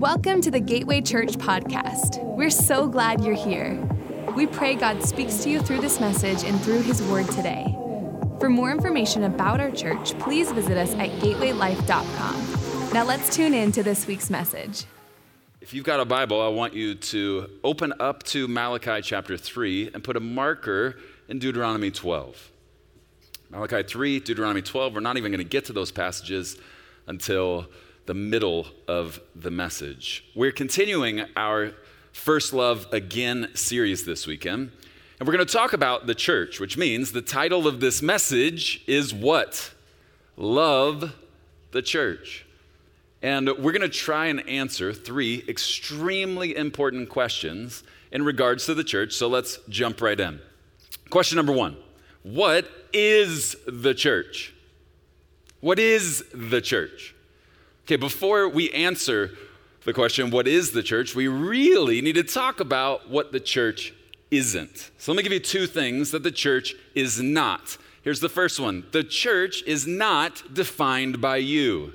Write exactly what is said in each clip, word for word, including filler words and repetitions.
Welcome to the Gateway Church podcast. We're so glad you're here. We pray God speaks to you through this message and through His Word today. For more information about our church, please visit us at gateway life dot com. Now let's tune in to this week's message. If you've got a Bible, I want you to open up to Malachi chapter three and put a marker in Deuteronomy twelve. Malachi three, Deuteronomy twelve, we're not even going to get to those passages until the middle of the message. We're continuing our First Love Again series this weekend, and we're going to talk about the church, which means the title of this message is what? Love the Church. And we're going to try and answer three extremely important questions in regards to the church, so let's jump right in. Question number one, what is the church? What is the church? Okay, before we answer the question, what is the church, we really need to talk about what the church isn't. So let me give you two things that the church is not. Here's the first one. The church is not defined by you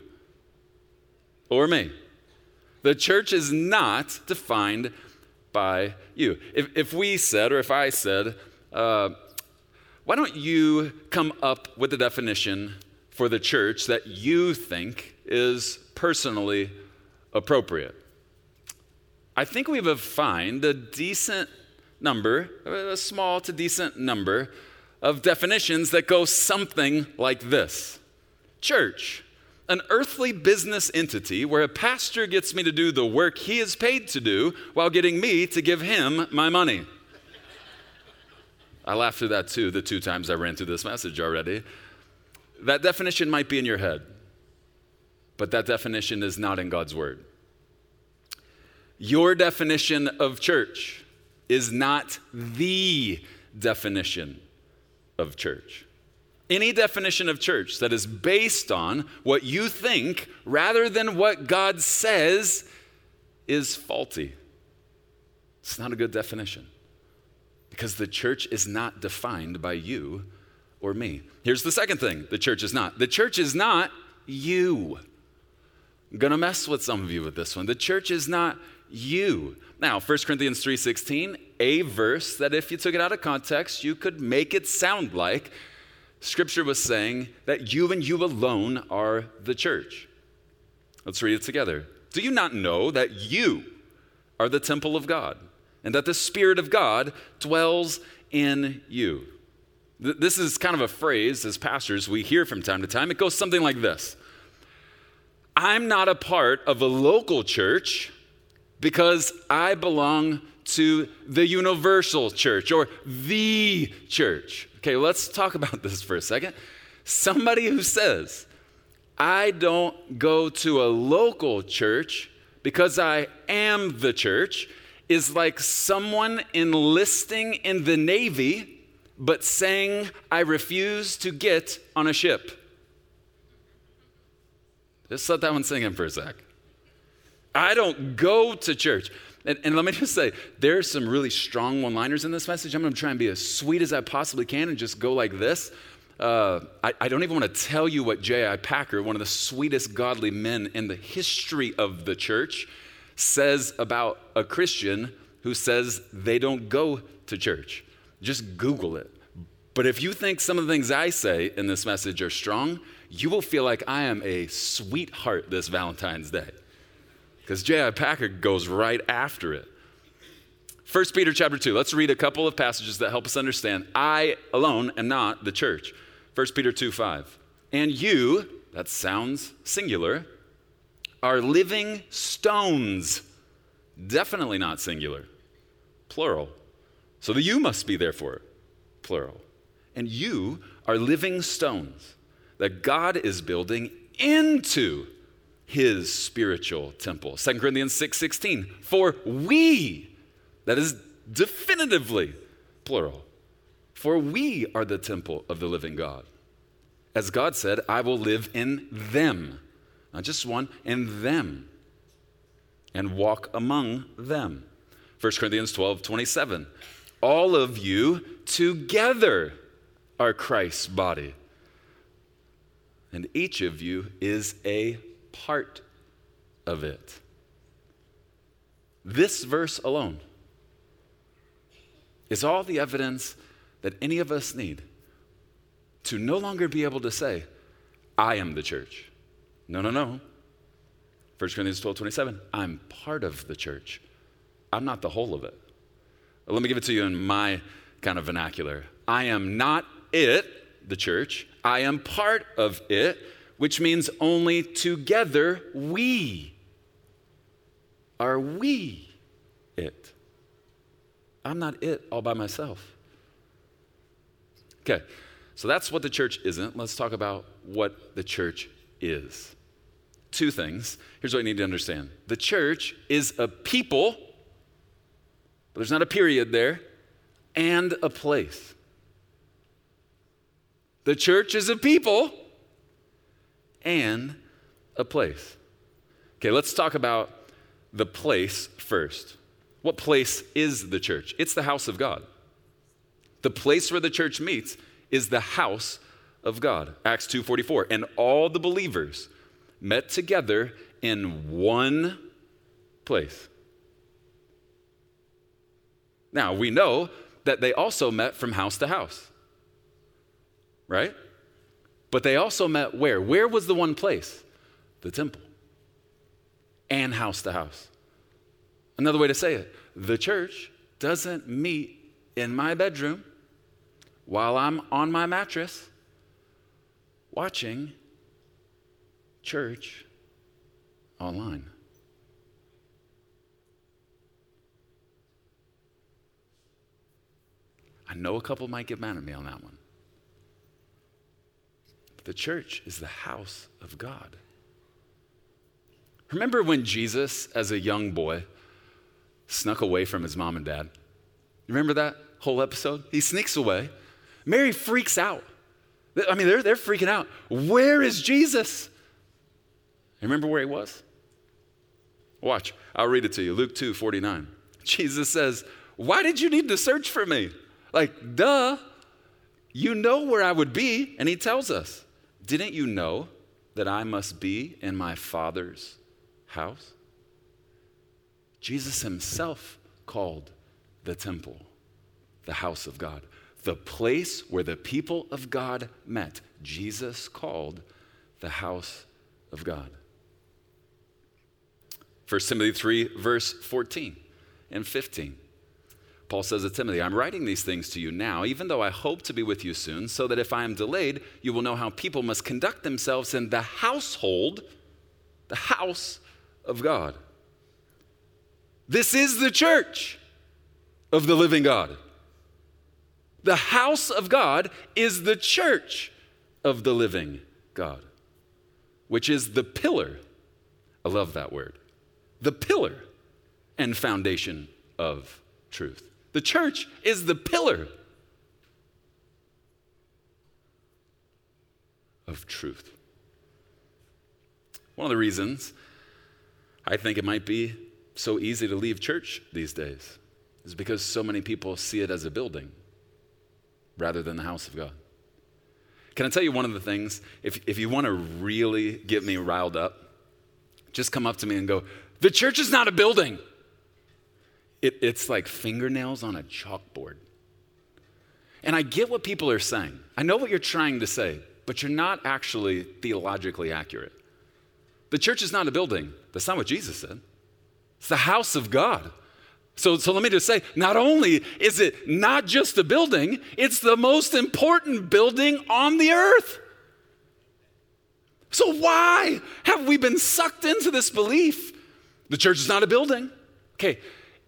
or me. The church is not defined by you. If, if we said, or if I said, uh, why don't you come up with a definition for the church that you think is personally appropriate? I think we've defined a decent number, a small to decent number of definitions that go something like this. Church, an earthly business entity where a pastor gets me to do the work he is paid to do while getting me to give him my money. I laughed through that too, the two times I ran through this message already. That definition might be in your head, but that definition is not in God's Word. Your definition of church is not the definition of church. Any definition of church that is based on what you think rather than what God says is faulty. It's not a good definition because the church is not defined by you or me. Here's the second thing the church is not. The church is not you. I'm going to mess with some of you with this one. The church is not you. Now, First Corinthians three sixteen, a verse that if you took it out of context, you could make it sound like Scripture was saying that you and you alone are the church. Let's read it together. Do you not know that you are the temple of God and that the Spirit of God dwells in you? Th- this is kind of a phrase as pastors we hear from time to time. It goes something like this. I'm not a part of a local church because I belong to the universal church or the church. Okay, let's talk about this for a second. Somebody who says, I don't go to a local church because I am the church is like someone enlisting in the Navy but saying, I refuse to get on a ship. Just let that one sink in for a sec. I don't go to church. And, and let me just say, there's some really strong one-liners in this message. I'm going to try and be as sweet as I possibly can and just go like this. Uh, I, I don't even want to tell you what J I Packer, one of the sweetest godly men in the history of the church, says about a Christian who says they don't go to church. Just Google it. But if you think some of the things I say in this message are strong, you will feel like I am a sweetheart this Valentine's Day. Because J I. Packer goes right after it. First Peter chapter two. Let's read a couple of passages that help us understand. I alone am not the church. First Peter two five. And you, that sounds singular, are living stones. Definitely not singular. Plural. So the you must be therefore plural. And you are living stones that God is building into His spiritual temple. Second Corinthians six sixteen, for we, that is definitively plural, for we are the temple of the living God. As God said, I will live in them, not just one, in them, and walk among them. First Corinthians twelve twenty-seven, all of you together are Christ's body. And each of you is a part of it. This verse alone is all the evidence that any of us need to no longer be able to say, I am the church. No, no, no. First Corinthians twelve twenty-seven, I'm part of the church. I'm not the whole of it. Let me give it to you in my kind of vernacular. I am not it, the church. I am part of it, which means only together we are we it. I'm not it all by myself. Okay, so that's what the church isn't. Let's talk about what the church is. Two things. Here's what you need to understand. The church is a people, but there's not a period there, and a place. The church is a people and a place. Okay, let's talk about the place first. What place is the church? It's the house of God. The place where the church meets is the house of God. Acts two forty-four, and all the believers met together in one place. Now, we know that they also met from house to house, right? But they also met where? Where was the one place? The temple. And house to house. Another way to say it, the church doesn't meet in my bedroom while I'm on my mattress watching church online. I know a couple might get mad at me on that one. But the church is the house of God. Remember when Jesus, as a young boy, snuck away from his mom and dad? You remember that whole episode? He sneaks away. Mary freaks out. I mean, they're, they're freaking out. Where is Jesus? You remember where he was? Watch. I'll read it to you. Luke two forty-nine. Jesus says, why did you need to search for me? Like, duh, you know where I would be. And he tells us, didn't you know that I must be in my Father's house? Jesus himself called the temple the house of God, the place where the people of God met. Jesus called the house of God. First Timothy three, verse fourteen and fifteen. Paul says to Timothy, I'm writing these things to you now, even though I hope to be with you soon, so that if I am delayed, you will know how people must conduct themselves in the household, the house of God. This is the church of the living God. The house of God is the church of the living God, which is the pillar. I love that word. The pillar and foundation of truth. The church is the pillar of truth. One of the reasons I think it might be so easy to leave church these days is because so many people see it as a building rather than the house of God. Can I tell you one of the things? If, if you want to really get me riled up, just come up to me and go, the church is not a building. It, it's like fingernails on a chalkboard. And I get what people are saying. I know what you're trying to say, but you're not actually theologically accurate. The church is not a building. That's not what Jesus said. It's the house of God. So, so let me just say, not only is it not just a building, it's the most important building on the earth. So why have we been sucked into this belief? The church is not a building. Okay,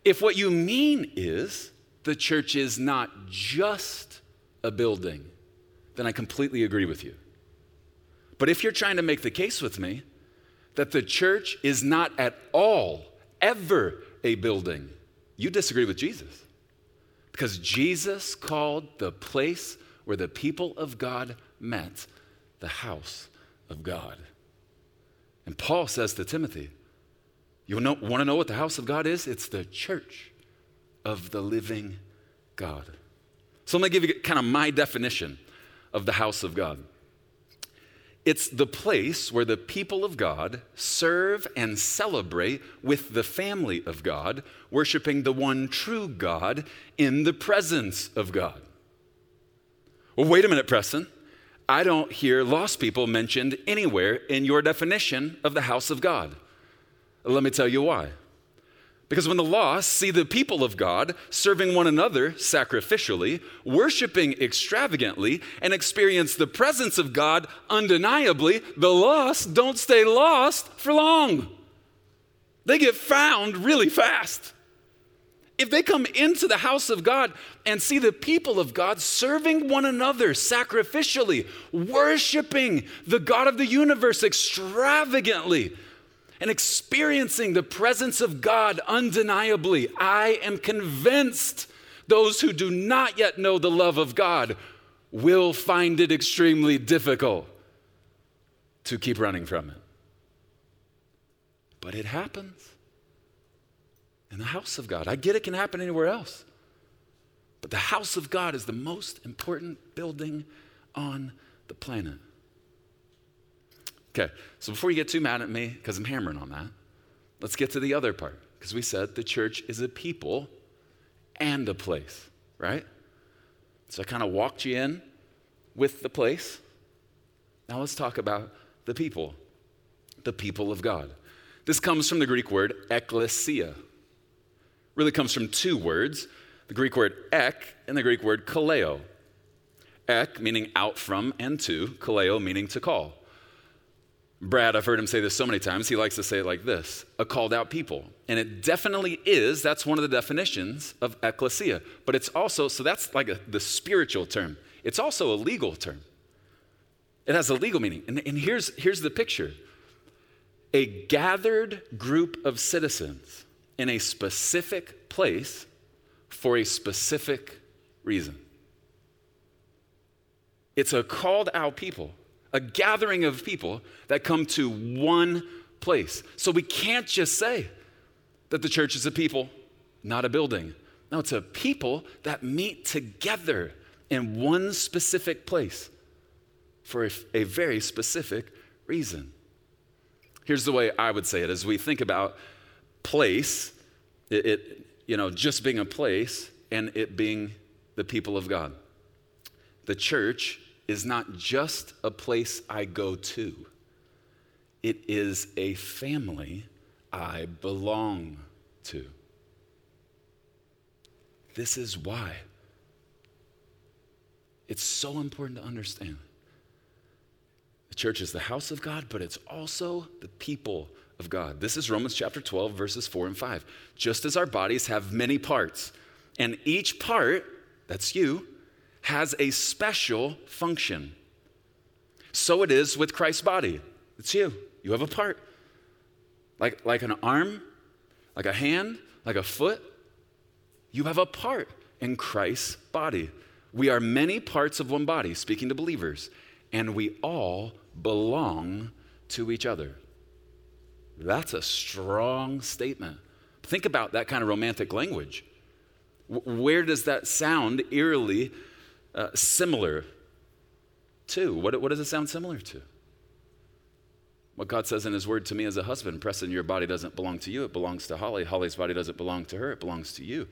if what you mean is the church is not just a building, then I completely agree with you. But if you're trying to make the case with me that the church is not at all ever a building, you disagree with Jesus, because Jesus called the place where the people of God met the house of God. And Paul says to Timothy, you know, want to know what the house of God is? It's the church of the living God. So let me give you kind of my definition of the house of God. It's the place where the people of God serve and celebrate with the family of God, worshiping the one true God in the presence of God. Well, wait a minute, Preston. I don't hear lost people mentioned anywhere in your definition of the house of God. Let me tell you why. Because when the lost see the people of God serving one another sacrificially, worshiping extravagantly, and experience the presence of God undeniably, the lost don't stay lost for long. They get found really fast. If they come into the house of God and see the people of God serving one another sacrificially, worshiping the God of the universe extravagantly, and experiencing the presence of God undeniably, I am convinced those who do not yet know the love of God will find it extremely difficult to keep running from it. But it happens in the house of God. I get it can happen anywhere else, but the house of God is the most important building on the planet. Okay, so before you get too mad at me, because I'm hammering on that, let's get to the other part. Because we said the church is a people and a place, right? So I kind of walked you in with the place. Now let's talk about the people, the people of God. This comes from the Greek word ekklesia. Really comes from two words, the Greek word ek and the Greek word kaleo. Ek meaning out from and to, kaleo meaning to call. Brad, I've heard him say this so many times, he likes to say it like this, a called out people. And it definitely is, that's one of the definitions of ecclesia. But it's also, so that's like a, the spiritual term. It's also a legal term. It has a legal meaning. And, and here's, here's the picture. A gathered group of citizens in a specific place for a specific reason. It's a called out people. A gathering of people that come to one place. So we can't just say that the church is a people, not a building. No, it's a people that meet together in one specific place for a, a very specific reason. Here's the way I would say it. As we think about place, it, it you know, just being a place and it being the people of God. The church is not just a place I go to. It is a family I belong to. This is why it's so important to understand. The church is the house of God, but it's also the people of God. This is Romans chapter twelve, verses four and five. Just as our bodies have many parts, and each part, that's you, has a special function. So it is with Christ's body. It's you. You have a part. Like, like an arm, like a hand, like a foot. You have a part in Christ's body. We are many parts of one body, speaking to believers, and we all belong to each other. That's a strong statement. Think about that kind of romantic language. W- where does that sound eerily Uh, similar to? What, what does it sound similar to? What God says in his word to me as a husband, Preston, your body doesn't belong to you, it belongs to Holly. Holly's body doesn't belong to her, it belongs to you.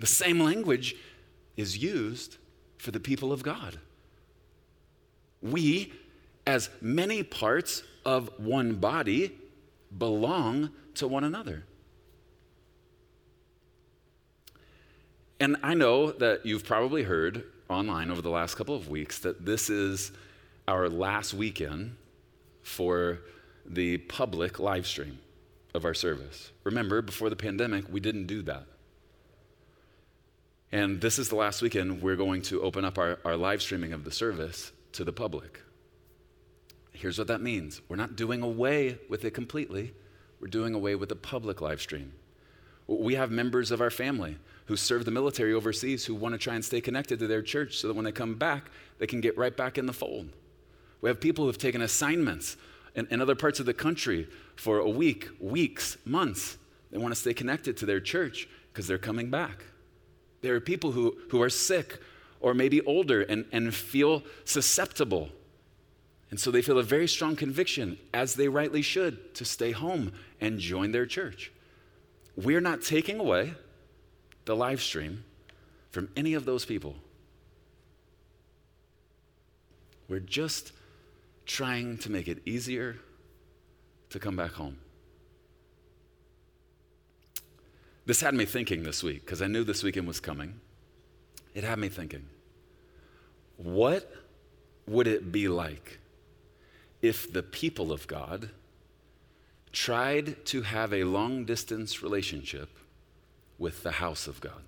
The same language is used for the people of God. We, as many parts of one body, belong to one another. And I know that you've probably heard online over the last couple of weeks that this is our last weekend for the public live stream of our service. Remember, before the pandemic, we didn't do that. And this is the last weekend we're going to open up our, our live streaming of the service to the public. Here's what that means. We're not doing away with it completely. We're doing away with the public live stream. We have members of our family who serve the military overseas who want to try and stay connected to their church so that when they come back, they can get right back in the fold. We have people who have taken assignments in, in other parts of the country for a week, weeks, months. They want to stay connected to their church because they're coming back. There are people who, who are sick or maybe older and, and feel susceptible. And so they feel a very strong conviction, as they rightly should, to stay home and join their church. We're not taking away the live stream from any of those people. We're just trying to make it easier to come back home. This had me thinking this week, because I knew this weekend was coming. It had me thinking, what would it be like if the people of God tried to have a long-distance relationship with the house of God?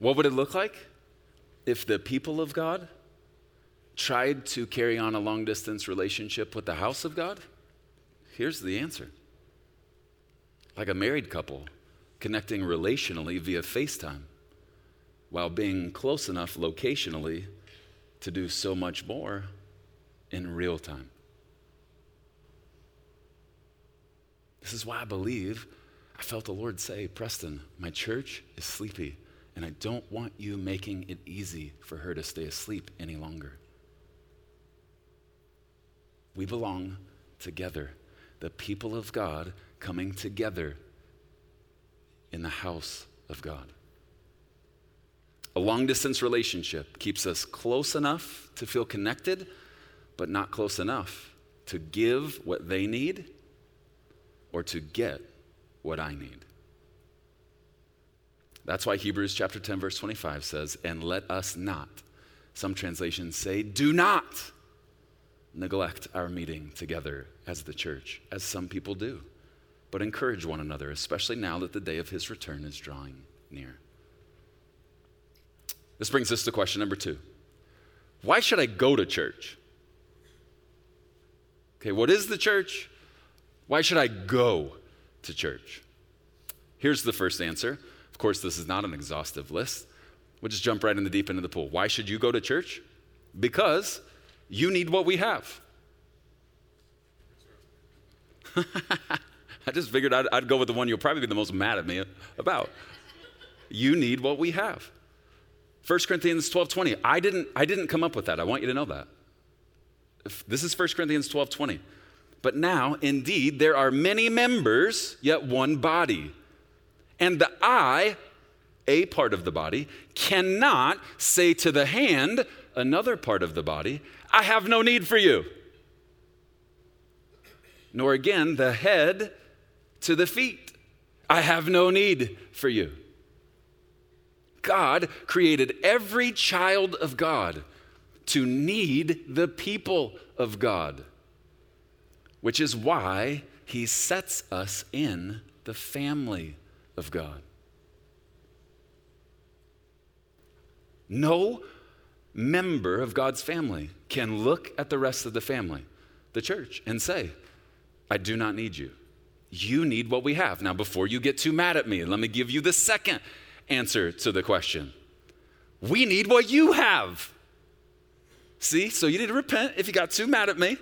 What would it look like if the people of God tried to carry on a long-distance relationship with the house of God? Here's the answer. Like a married couple connecting relationally via FaceTime while being close enough locationally to do so much more in real time. This is why I believe I felt the Lord say, Preston, my church is sleepy. And I don't want you making it easy for her to stay asleep any longer. We belong together. The people of God coming together in the house of God. A long-distance relationship keeps us close enough to feel connected, but not close enough to give what they need or to get what I need. That's why Hebrews chapter ten, verse twenty-five says, and let us not, some translations say, do not neglect our meeting together as the church, as some people do, but encourage one another, especially now that the day of his return is drawing near. This brings us to question number two. Why should I go to church? Okay, what is the church? Why should I go to church? Here's the first answer. Of course, this is not an exhaustive list. We'll just jump right in the deep end of the pool. Why should you go to church? Because you need what we have. I just figured I'd, I'd go with the one you'll probably be the most mad at me about. You need what we have. First Corinthians twelve twenty. I didn't, I didn't come up with that. I want you to know that. This is First Corinthians twelve twenty. But now, indeed, there are many members, yet one body. And the eye, a part of the body, cannot say to the hand, another part of the body, I have no need for you. Nor again the head to the feet, I have no need for you. God created every child of God to need the people of God, which is why he sets us in the family of God. No member of God's family can look at the rest of the family, the church, and say, I do not need you. You need what we have. Now, before you get too mad at me, let me give you the second answer to the question. We need what you have. See, so you need to repent if you got too mad at me.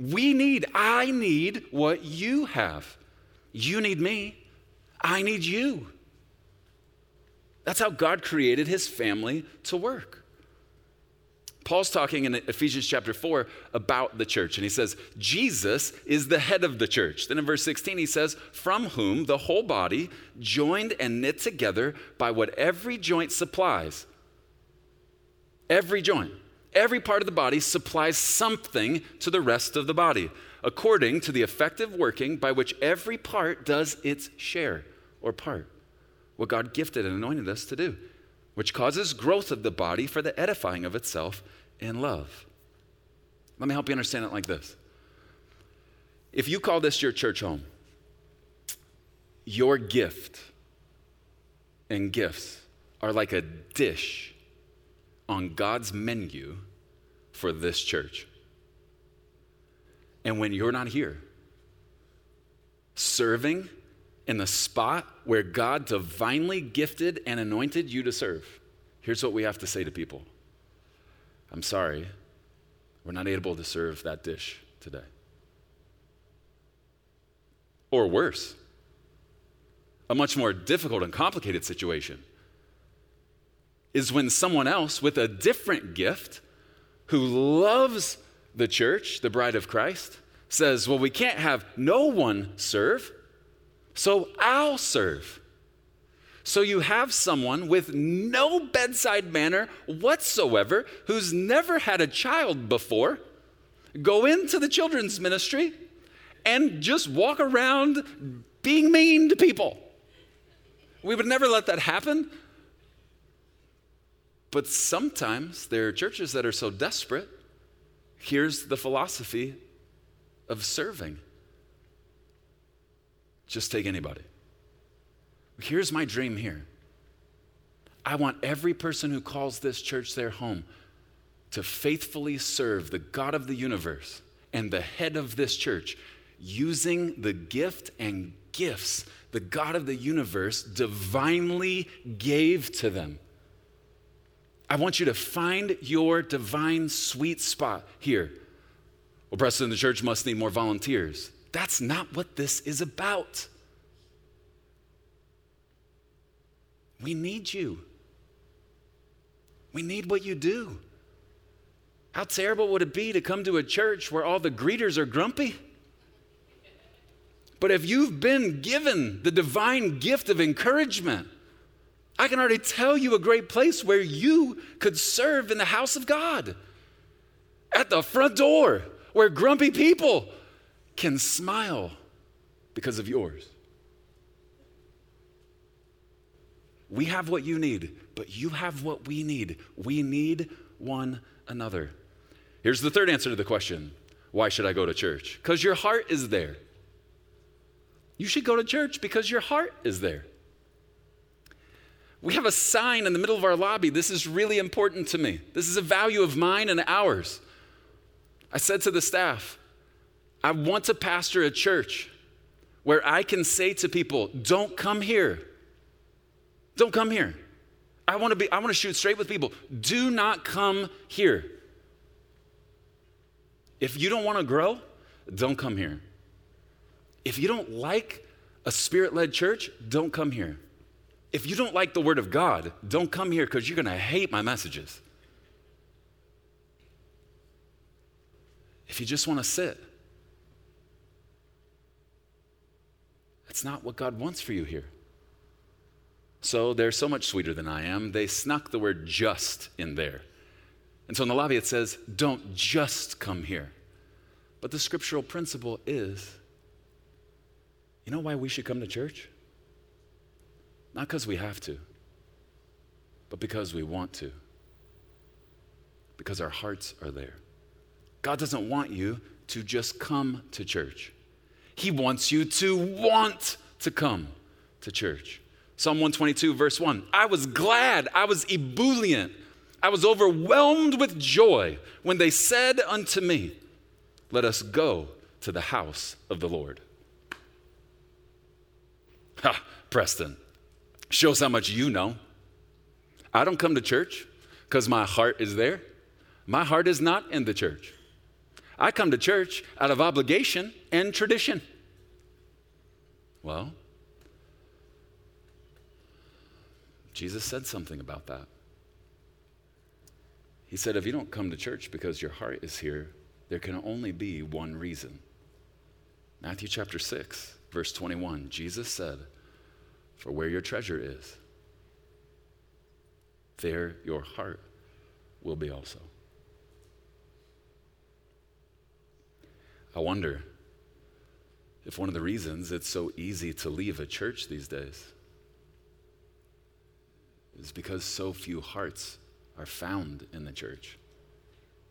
We need, I need what you have. You need me. I need you. That's how God created his family to work. Paul's talking in Ephesians chapter four about the church, and he says, Jesus is the head of the church. Then in verse sixteen, he says, from whom the whole body, joined and knit together by what every joint supplies. Every joint, every part of the body supplies something to the rest of the body, according to the effective working by which every part does its share or part, what God gifted and anointed us to do, which causes growth of the body for the edifying of itself in love. Let me help you understand it like this. If you call this your church home, Your gift and gifts are like a dish on God's menu for this church. And when you're not here, serving in the spot where God divinely gifted and anointed you to serve, here's what we have to say to people. I'm sorry, we're not able to serve that dish today. Or worse, a much more difficult and complicated situation is when someone else with a different gift who loves the church, the bride of Christ, says, well, we can't have no one serve, so I'll serve. So you have someone with no bedside manner whatsoever, who's never had a child before, go into the children's ministry and just walk around being mean to people. We would never let that happen. But sometimes there are churches that are so desperate, here's the philosophy of serving. Just take anybody. Here's my dream here. I want every person who calls this church their home to faithfully serve the God of the universe and the head of this church using the gift and gifts the God of the universe divinely gave to them. I want you to find your divine sweet spot here. Well, Preston, the church must need more volunteers. That's not what this is about. We need you. We need what you do. How terrible would it be to come to a church where all the greeters are grumpy? But if you've been given the divine gift of encouragement, I can already tell you a great place where you could serve in the house of God. At the front door, where grumpy people can smile because of yours. We have what you need, but you have what we need. We need one another. Here's the third answer to the question, why should I go to church? Because your heart is there. You should go to church because your heart is there. We have a sign in the middle of our lobby. This is really important to me. This is a value of mine and ours. I said to the staff, I want to pastor a church where I can say to people, don't come here. Don't come here. I want to be, I want to shoot straight with people. Do not come here. If you don't want to grow, don't come here. If you don't like a spirit-led church, don't come here. If you don't like the Word of God, don't come here because you're going to hate my messages. If you just want to sit, that's not what God wants for you here. So they're so much sweeter than I am. They snuck the word just in there. And so in the lobby it says, don't just come here. But the scriptural principle is, you know why we should come to church? Not because we have to, but because we want to. Because our hearts are there. God doesn't want you to just come to church. He wants you to want to come to church. Psalm one twenty-two, verse one, I was glad, I was ebullient, I was overwhelmed with joy when they said unto me, let us go to the house of the Lord. Ha, Preston, shows how much you know. I don't come to church because my heart is there. My heart is not in the church. I come to church out of obligation and tradition. Well, Jesus said something about that. He said, if you don't come to church because your heart is here, there can only be one reason. Matthew chapter six. Verse twenty-one, Jesus said, for where your treasure is, there your heart will be also. I wonder if one of the reasons it's so easy to leave a church these days is because so few hearts are found in the church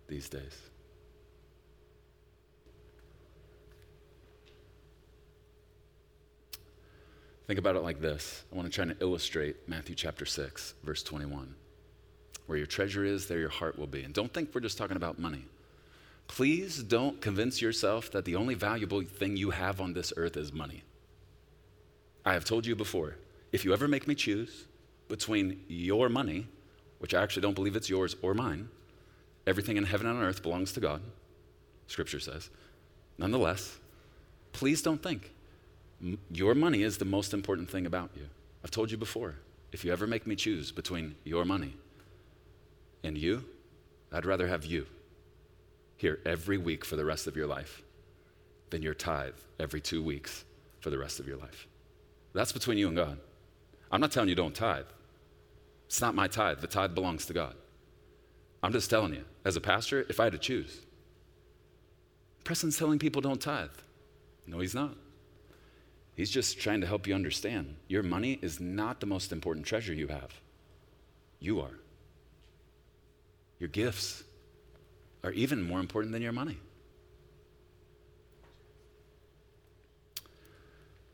these days. Think about it like this. I want to try to illustrate Matthew chapter six, verse twenty-one. Where your treasure is, there your heart will be. And don't think we're just talking about money. Please don't convince yourself that the only valuable thing you have on this earth is money. I have told you before, if you ever make me choose between your money, which I actually don't believe it's yours or mine, everything in heaven and on earth belongs to God, Scripture says. Nonetheless, please don't think your money is the most important thing about you. I've told you before, if you ever make me choose between your money and you, I'd rather have you here every week for the rest of your life than your tithe every two weeks for the rest of your life. That's between you and God. I'm not telling you don't tithe. It's not my tithe. The tithe belongs to God. I'm just telling you, as a pastor, if I had to choose, Preston's telling people don't tithe. No, he's not. He's just trying to help you understand your money is not the most important treasure you have. You are. Your gifts are even more important than your money.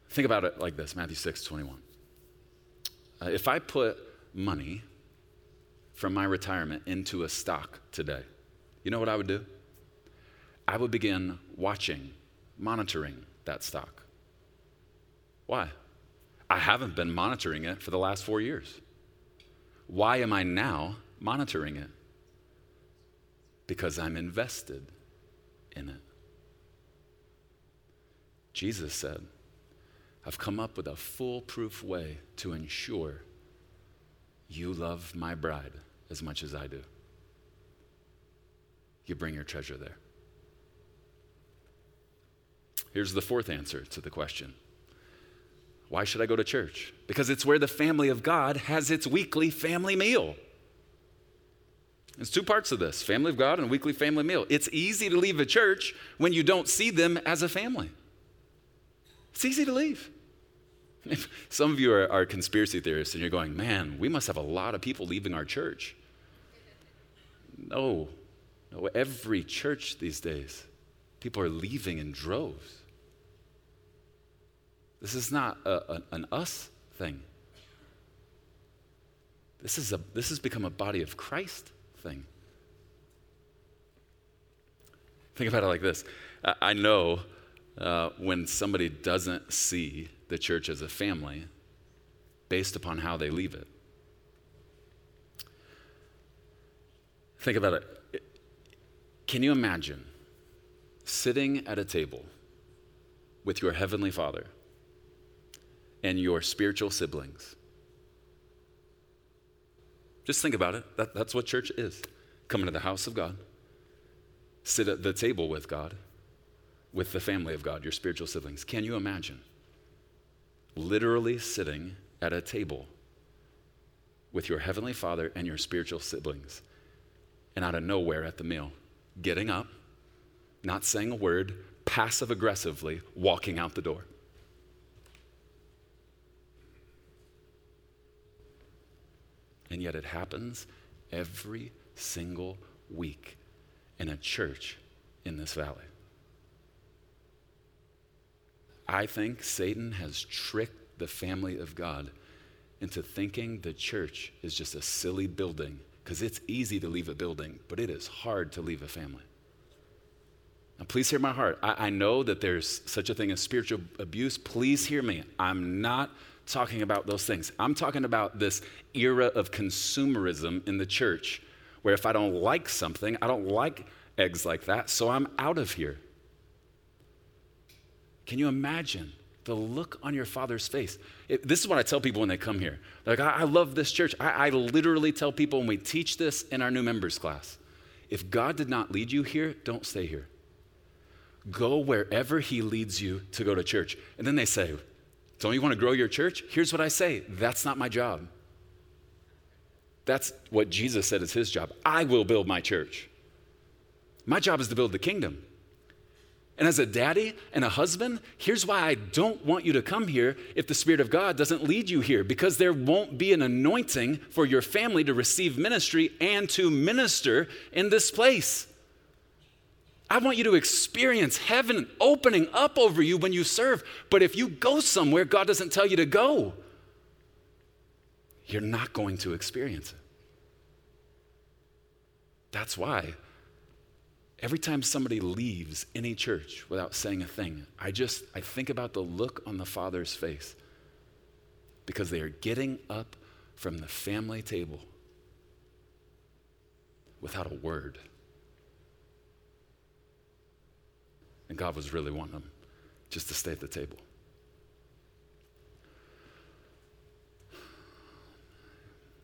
Think about it like this, Matthew six, twenty-one. Uh, if I put money from my retirement into a stock today, you know what I would do? I would begin watching, monitoring that stock. Why? I haven't been monitoring it for the last four years. Why am I now monitoring it? Because I'm invested in it. Jesus said, I've come up with a foolproof way to ensure you love my bride as much as I do. You bring your treasure there. Here's the fourth answer to the question. Why should I go to church? Because it's where the family of God has its weekly family meal. There's two parts of this, family of God and weekly family meal. It's easy to leave a church when you don't see them as a family. It's easy to leave. Some of you are, are conspiracy theorists and you're going, man, we must have a lot of people leaving our church. No, no, every church these days, people are leaving in droves. This is not a, a, an us thing. This is a, this has become a body of Christ thing. Think about it like this. I, I know uh, when somebody doesn't see the church as a family based upon how they leave it. Think about it. Can you imagine sitting at a table with your heavenly Father and your spiritual siblings? Just think about it. That, that's what church is. Come into the house of God, sit at the table with God, with the family of God, your spiritual siblings. Can you imagine literally sitting at a table with your heavenly Father and your spiritual siblings, and out of nowhere at the meal, getting up, not saying a word, passive-aggressively walking out the door? And yet it happens every single week in a church in this valley. I think Satan has tricked the family of God into thinking the church is just a silly building, because it's easy to leave a building, but it is hard to leave a family. Now, please hear my heart. I, I know that there's such a thing as spiritual abuse. Please hear me. I'm not talking about those things. I'm talking about this era of consumerism in the church, where if I don't like something, I don't like eggs like that, so I'm out of here. Can you imagine the look on your Father's face? It, this is what I tell people when they come here. They're like, I, I love this church. I, I literally tell people when we teach this in our new members class, if God did not lead you here, don't stay here. Go wherever he leads you to go to church. And then they say, don't you want to grow your church? Here's what I say. That's not my job. That's what Jesus said is his job. I will build my church. My job is to build the kingdom. And as a daddy and a husband, here's why I don't want you to come here if the Spirit of God doesn't lead you here, because there won't be an anointing for your family to receive ministry and to minister in this place. I want you to experience heaven opening up over you when you serve. But if you go somewhere God doesn't tell you to go, you're not going to experience it. That's why every time somebody leaves any church without saying a thing, I just, I think about the look on the Father's face, because they are getting up from the family table without a word. And God was really wanting them just to stay at the table.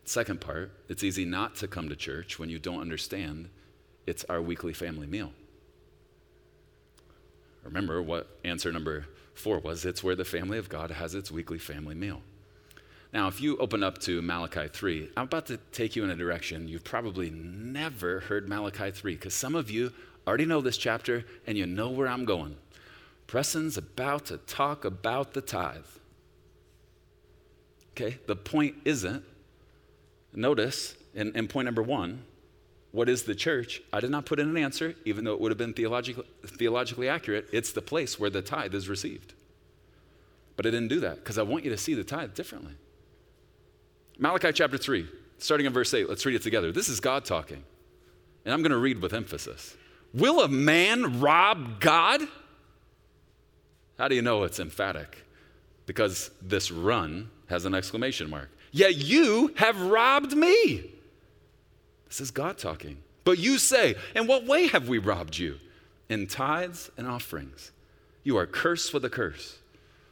Second part, it's easy not to come to church when you don't understand it's our weekly family meal. Remember what answer number four was, it's where the family of God has its weekly family meal. Now, if you open up to Malachi three, I'm about to take you in a direction you've probably never heard Malachi three, because some of you already know this chapter and you know where I'm going. Preston's about to talk about the tithe. Okay, the point isn't, notice in, in point number one, what is the church? I did not put in an answer, even though it would have been theologically, theologically accurate. It's the place where the tithe is received. But I didn't do that because I want you to see the tithe differently. Malachi chapter three, starting in verse eight, let's read it together. This is God talking, and I'm going to read with emphasis. Will a man rob God? How do you know it's emphatic? Because this run has an exclamation mark. Yet you have robbed me. This is God talking. But you say, in what way have we robbed you? In tithes and offerings. You are cursed with a curse,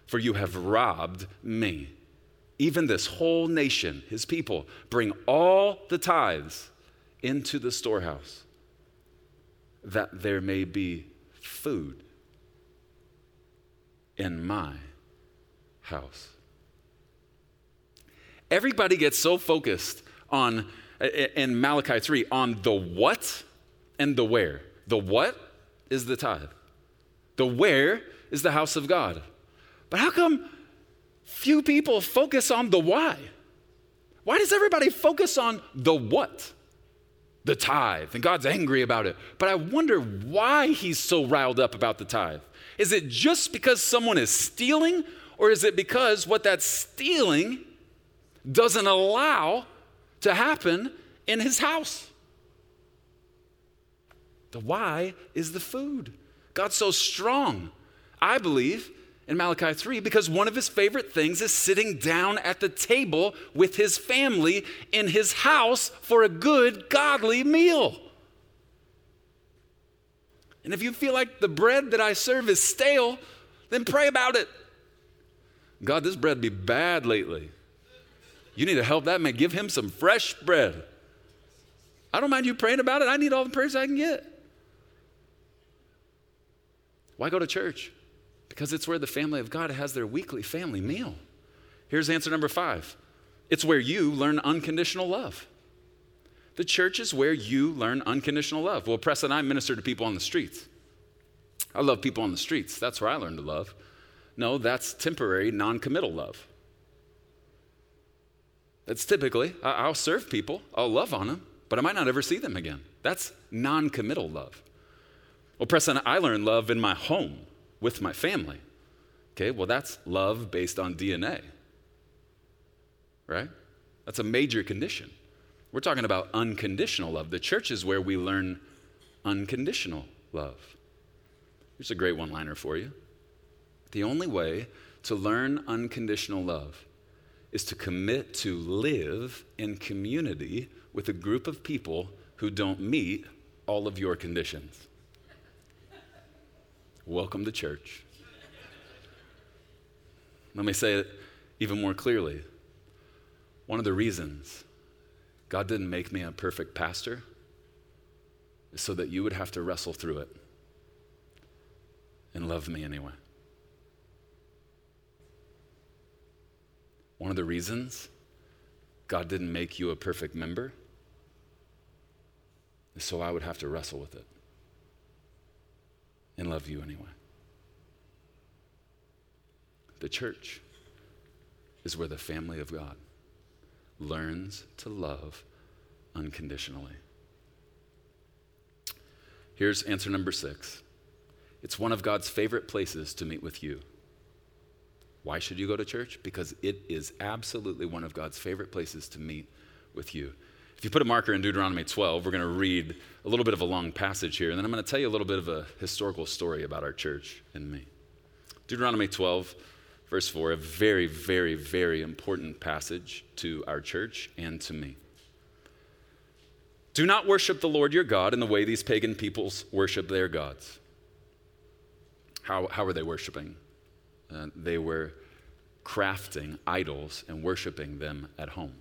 for you have robbed me. Even this whole nation, his people, bring all the tithes into the storehouse, that there may be food in my house. Everybody gets so focused on, in Malachi three, on the what and the where. The what is the tithe. The where is the house of God. But how come few people focus on the why? Why does everybody focus on the what? The tithe, and God's angry about it. But I wonder why he's so riled up about the tithe. Is it just because someone is stealing, or is it because what that's stealing doesn't allow to happen in his house? The why is the food. God's so strong, I believe, in Malachi three, because one of his favorite things is sitting down at the table with his family in his house for a good, godly meal. And if you feel like the bread that I serve is stale, then pray about it. God, this bread be bad lately. You need to help that man. Give him some fresh bread. I don't mind you praying about it. I need all the prayers I can get. Why go to church? Because it's where the family of God has their weekly family meal. Here's answer number five. It's where you learn unconditional love. The church is where you learn unconditional love. Well, Preston and I minister to people on the streets. I love people on the streets. That's where I learned to love. No, that's temporary, non-committal love. That's typically, I'll serve people, I'll love on them, but I might not ever see them again. That's non-committal love. Well, Preston, I learned love in my home with my family. Okay, well, that's love based on D N A, right? That's a major condition. We're talking about unconditional love. The church is where we learn unconditional love. Here's a great one-liner for you. The only way to learn unconditional love is to commit to live in community with a group of people who don't meet all of your conditions. Welcome to church. Let me say it even more clearly. One of the reasons God didn't make me a perfect pastor is so that you would have to wrestle through it and love me anyway. One of the reasons God didn't make you a perfect member is so I would have to wrestle with it and love you anyway. The church is where the family of God learns to love unconditionally. Here's answer number six. It's one of God's favorite places to meet with you. Why should you go to church? Because it is absolutely one of God's favorite places to meet with you. If you put a marker in Deuteronomy twelve, we're going to read a little bit of a long passage here, and then I'm going to tell you a little bit of a historical story about our church and me. Deuteronomy twelve, verse four, a very, very, very important passage to our church and to me. Do not worship the Lord your God in the way these pagan peoples worship their gods. How, how were they worshiping? Uh, they were crafting idols and worshiping them at home.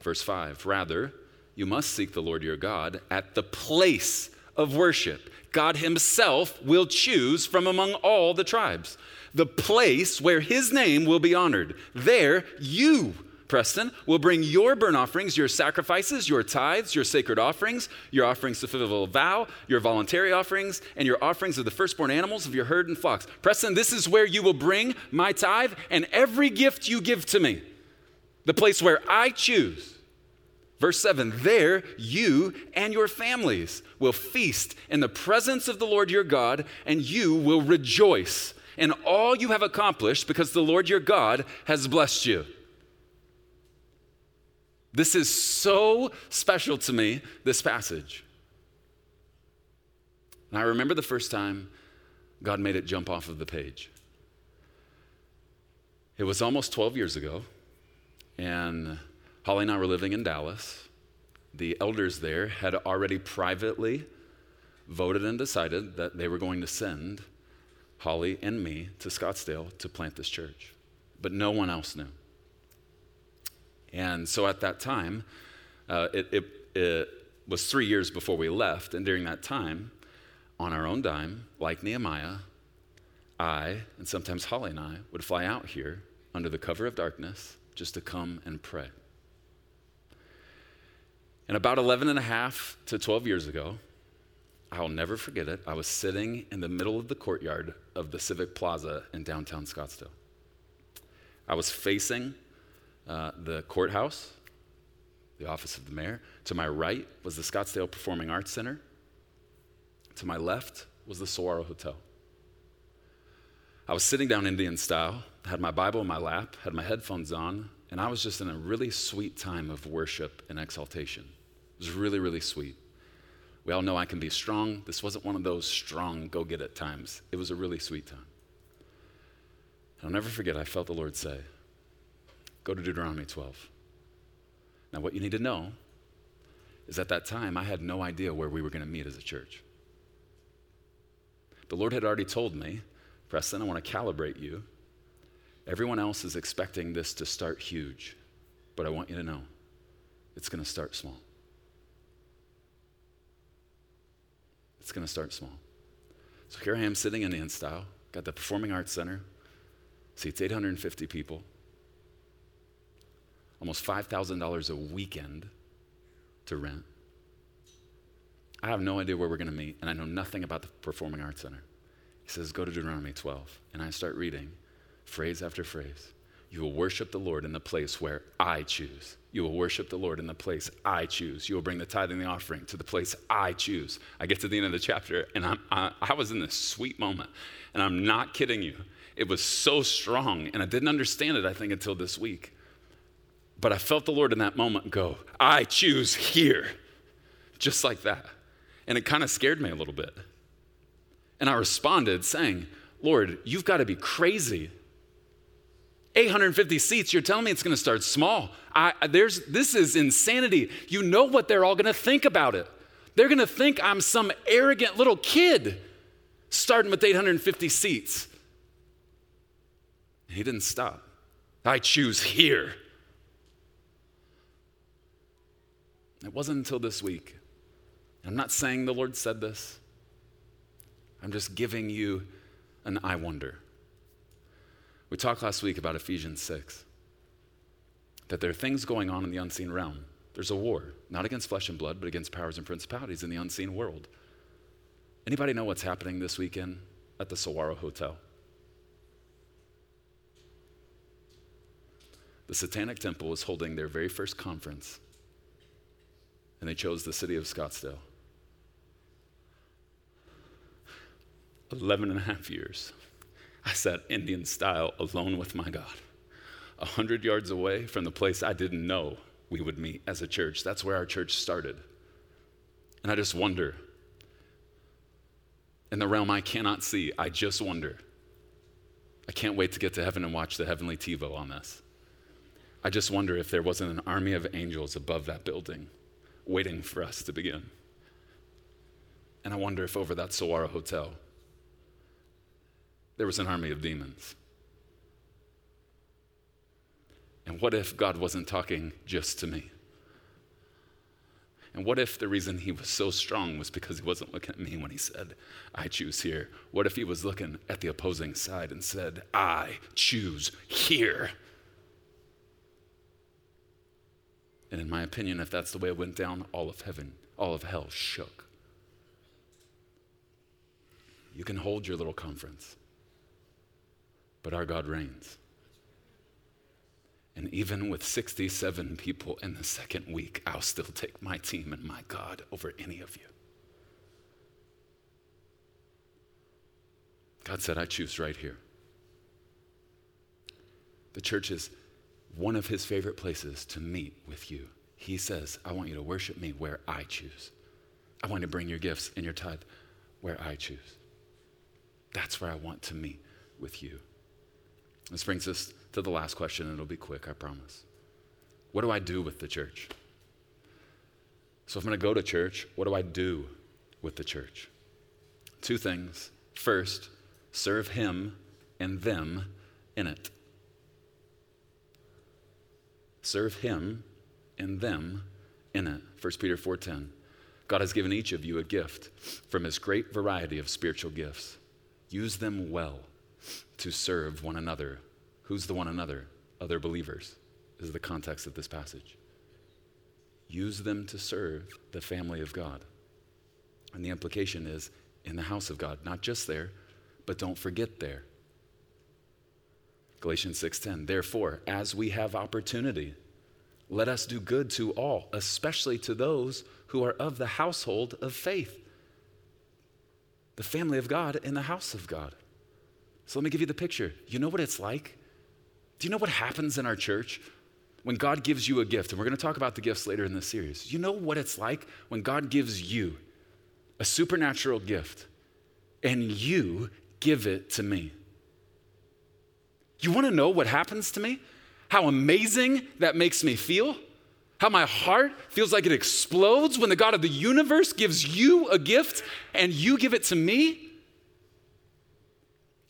Verse five, rather, you must seek the Lord your God at the place of worship. God himself will choose from among all the tribes, the place where his name will be honored. There you, Preston, will bring your burnt offerings, your sacrifices, your tithes, your sacred offerings, your offerings to fulfill a vow, your voluntary offerings, and your offerings of the firstborn animals of your herd and flocks. Preston, this is where you will bring my tithe and every gift you give to me, the place where I choose. Verse seven, there you and your families will feast in the presence of the Lord your God, and you will rejoice in all you have accomplished because the Lord your God has blessed you. This is so special to me, this passage. And I remember the first time God made it jump off of the page. It was almost twelve years ago, and Holly and I were living in Dallas. The elders there had already privately voted and decided that they were going to send Holly and me to Scottsdale to plant this church, but no one else knew. And so at that time, uh, it, it, it was three years before we left, and during that time, on our own dime, like Nehemiah, I, and sometimes Holly and I, would fly out here under the cover of darkness just to come and pray. And about eleven and a half to twelve years ago, I'll never forget it, I was sitting in the middle of the courtyard of the Civic Plaza in downtown Scottsdale. I was facing uh, the courthouse, the office of the mayor. To my right was the Scottsdale Performing Arts Center. To my left was the Saguaro Hotel. I was sitting down Indian style, had my Bible in my lap, had my headphones on, and I was just in a really sweet time of worship and exaltation. It was really, really sweet. We all know I can be strong. This wasn't one of those strong go-get-it times. It was a really sweet time. And I'll never forget, I felt the Lord say, go to Deuteronomy twelve. Now, what you need to know is at that time, I had no idea where we were going to meet as a church. The Lord had already told me, Preston, I want to calibrate you. Everyone else is expecting this to start huge, but I want you to know it's going to start small. It's going to start small. So here I am sitting in Indian style, got the Performing Arts Center, seats eight hundred fifty people, almost five thousand dollars a weekend to rent. I have no idea where we're going to meet, and I know nothing about the Performing Arts Center. He says, go to Deuteronomy twelve, and I start reading phrase after phrase. You will worship the Lord in the place where I choose. You will worship the Lord in the place I choose. You will bring the tithe and the offering to the place I choose. I get to the end of the chapter, and I'm, I, I was in this sweet moment, and I'm not kidding you. It was so strong, and I didn't understand it, I think, until this week. But I felt the Lord in that moment go, I choose here, just like that. And it kind of scared me a little bit. And I responded saying, Lord, you've got to be crazy. eight hundred fifty seats, you're telling me it's going to start small. I, there's, this is insanity. You know what they're all going to think about it. They're going to think I'm some arrogant little kid starting with eight hundred fifty seats. He didn't stop. I choose here. It wasn't until this week. I'm not saying the Lord said this. I'm just giving you an I wonder. We talked last week about Ephesians six, that there are things going on in the unseen realm. There's a war, not against flesh and blood, but against powers and principalities in the unseen world. Anybody know what's happening this weekend at the Saguaro Hotel? The Satanic Temple is holding their very first conference, and they chose the city of Scottsdale eleven and a half years, I sat Indian style alone with my God, a hundred yards away from the place I didn't know we would meet as a church. That's where our church started. And I just wonder, in the realm I cannot see, I just wonder. I can't wait to get to heaven and watch the heavenly TiVo on this. I just wonder if there wasn't an army of angels above that building waiting for us to begin. And I wonder if over that Saguaro Hotel, there was an army of demons. And what if God wasn't talking just to me? And what if the reason he was so strong was because he wasn't looking at me when he said, I choose here? What if he was looking at the opposing side and said, I choose here? And in my opinion, if that's the way it went down, all of heaven, all of hell shook. You can hold your little conference, but our God reigns. And even with sixty-seven people in the second week, I'll still take my team and my God over any of you. God said, I choose right here. The church is one of his favorite places to meet with you. He says, I want you to worship me where I choose. I want you to bring your gifts and your tithe where I choose. That's where I want to meet with you. This brings us to the last question, and it'll be quick, I promise. What do I do with the church? So if I'm going to go to church, what do I do with the church? Two things. First, serve him and them in it. Serve him and them in it. First Peter four ten. God has given each of you a gift from his great variety of spiritual gifts. Use them well to serve one another. Who's the one another? Other believers is the context of this passage. Use them to serve the family of God. And the implication is in the house of God, not just there, but don't forget there. Galatians six ten, therefore, as we have opportunity, let us do good to all, especially to those who are of the household of faith. The family of God in the house of God. So let me give you the picture. You know what it's like? Do you know what happens in our church when God gives you a gift? And we're going to talk about the gifts later in this series. You know what it's like when God gives you a supernatural gift and you give it to me? You want to know what happens to me? How amazing that makes me feel? How my heart feels like it explodes when the God of the universe gives you a gift and you give it to me?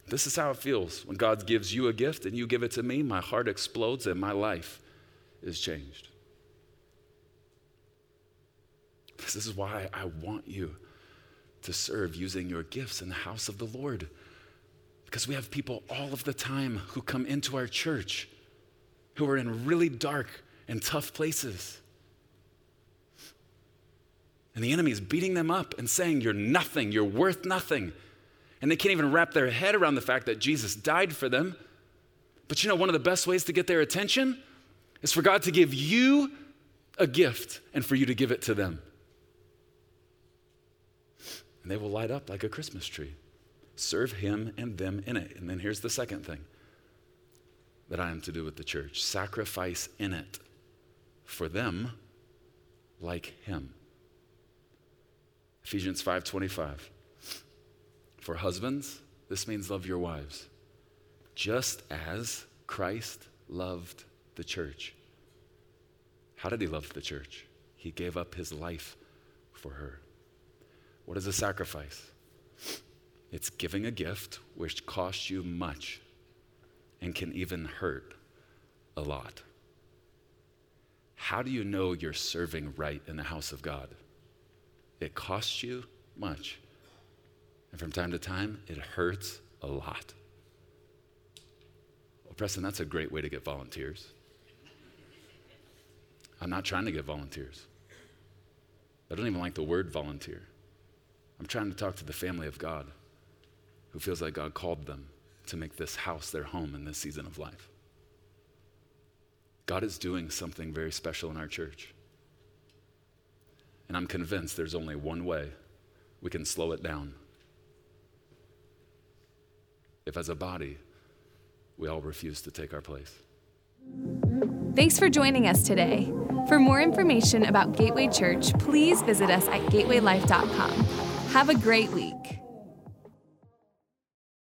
This is how it feels when God gives you a gift and you give it to me. My heart explodes and my life is changed. This is why I want you to serve using your gifts in the house of the Lord, because we have people all of the time who come into our church who are in really dark and tough places. And the enemy is beating them up and saying, you're nothing, you're worth nothing. And they can't even wrap their head around the fact that Jesus died for them. But you know, one of the best ways to get their attention is for God to give you a gift and for you to give it to them. And they will light up like a Christmas tree. Serve him and them in it. And then here's the second thing that I am to do with the church. Sacrifice in it for them like him. Ephesians five twenty-five. For husbands, this means love your wives, just as Christ loved the church. How did he love the church? He gave up his life for her. What is a sacrifice? It's giving a gift which costs you much and can even hurt a lot. How do you know you're serving right in the house of God? It costs you much. And from time to time, it hurts a lot. Well, Preston, that's a great way to get volunteers. I'm not trying to get volunteers. I don't even like the word volunteer. I'm trying to talk to the family of God who feels like God called them to make this house their home in this season of life. God is doing something very special in our church. And I'm convinced there's only one way we can slow it down. if as a body, we all refuse to take our place. Thanks for joining us today. For more information about Gateway Church, please visit us at gateway life dot com. Have a great week.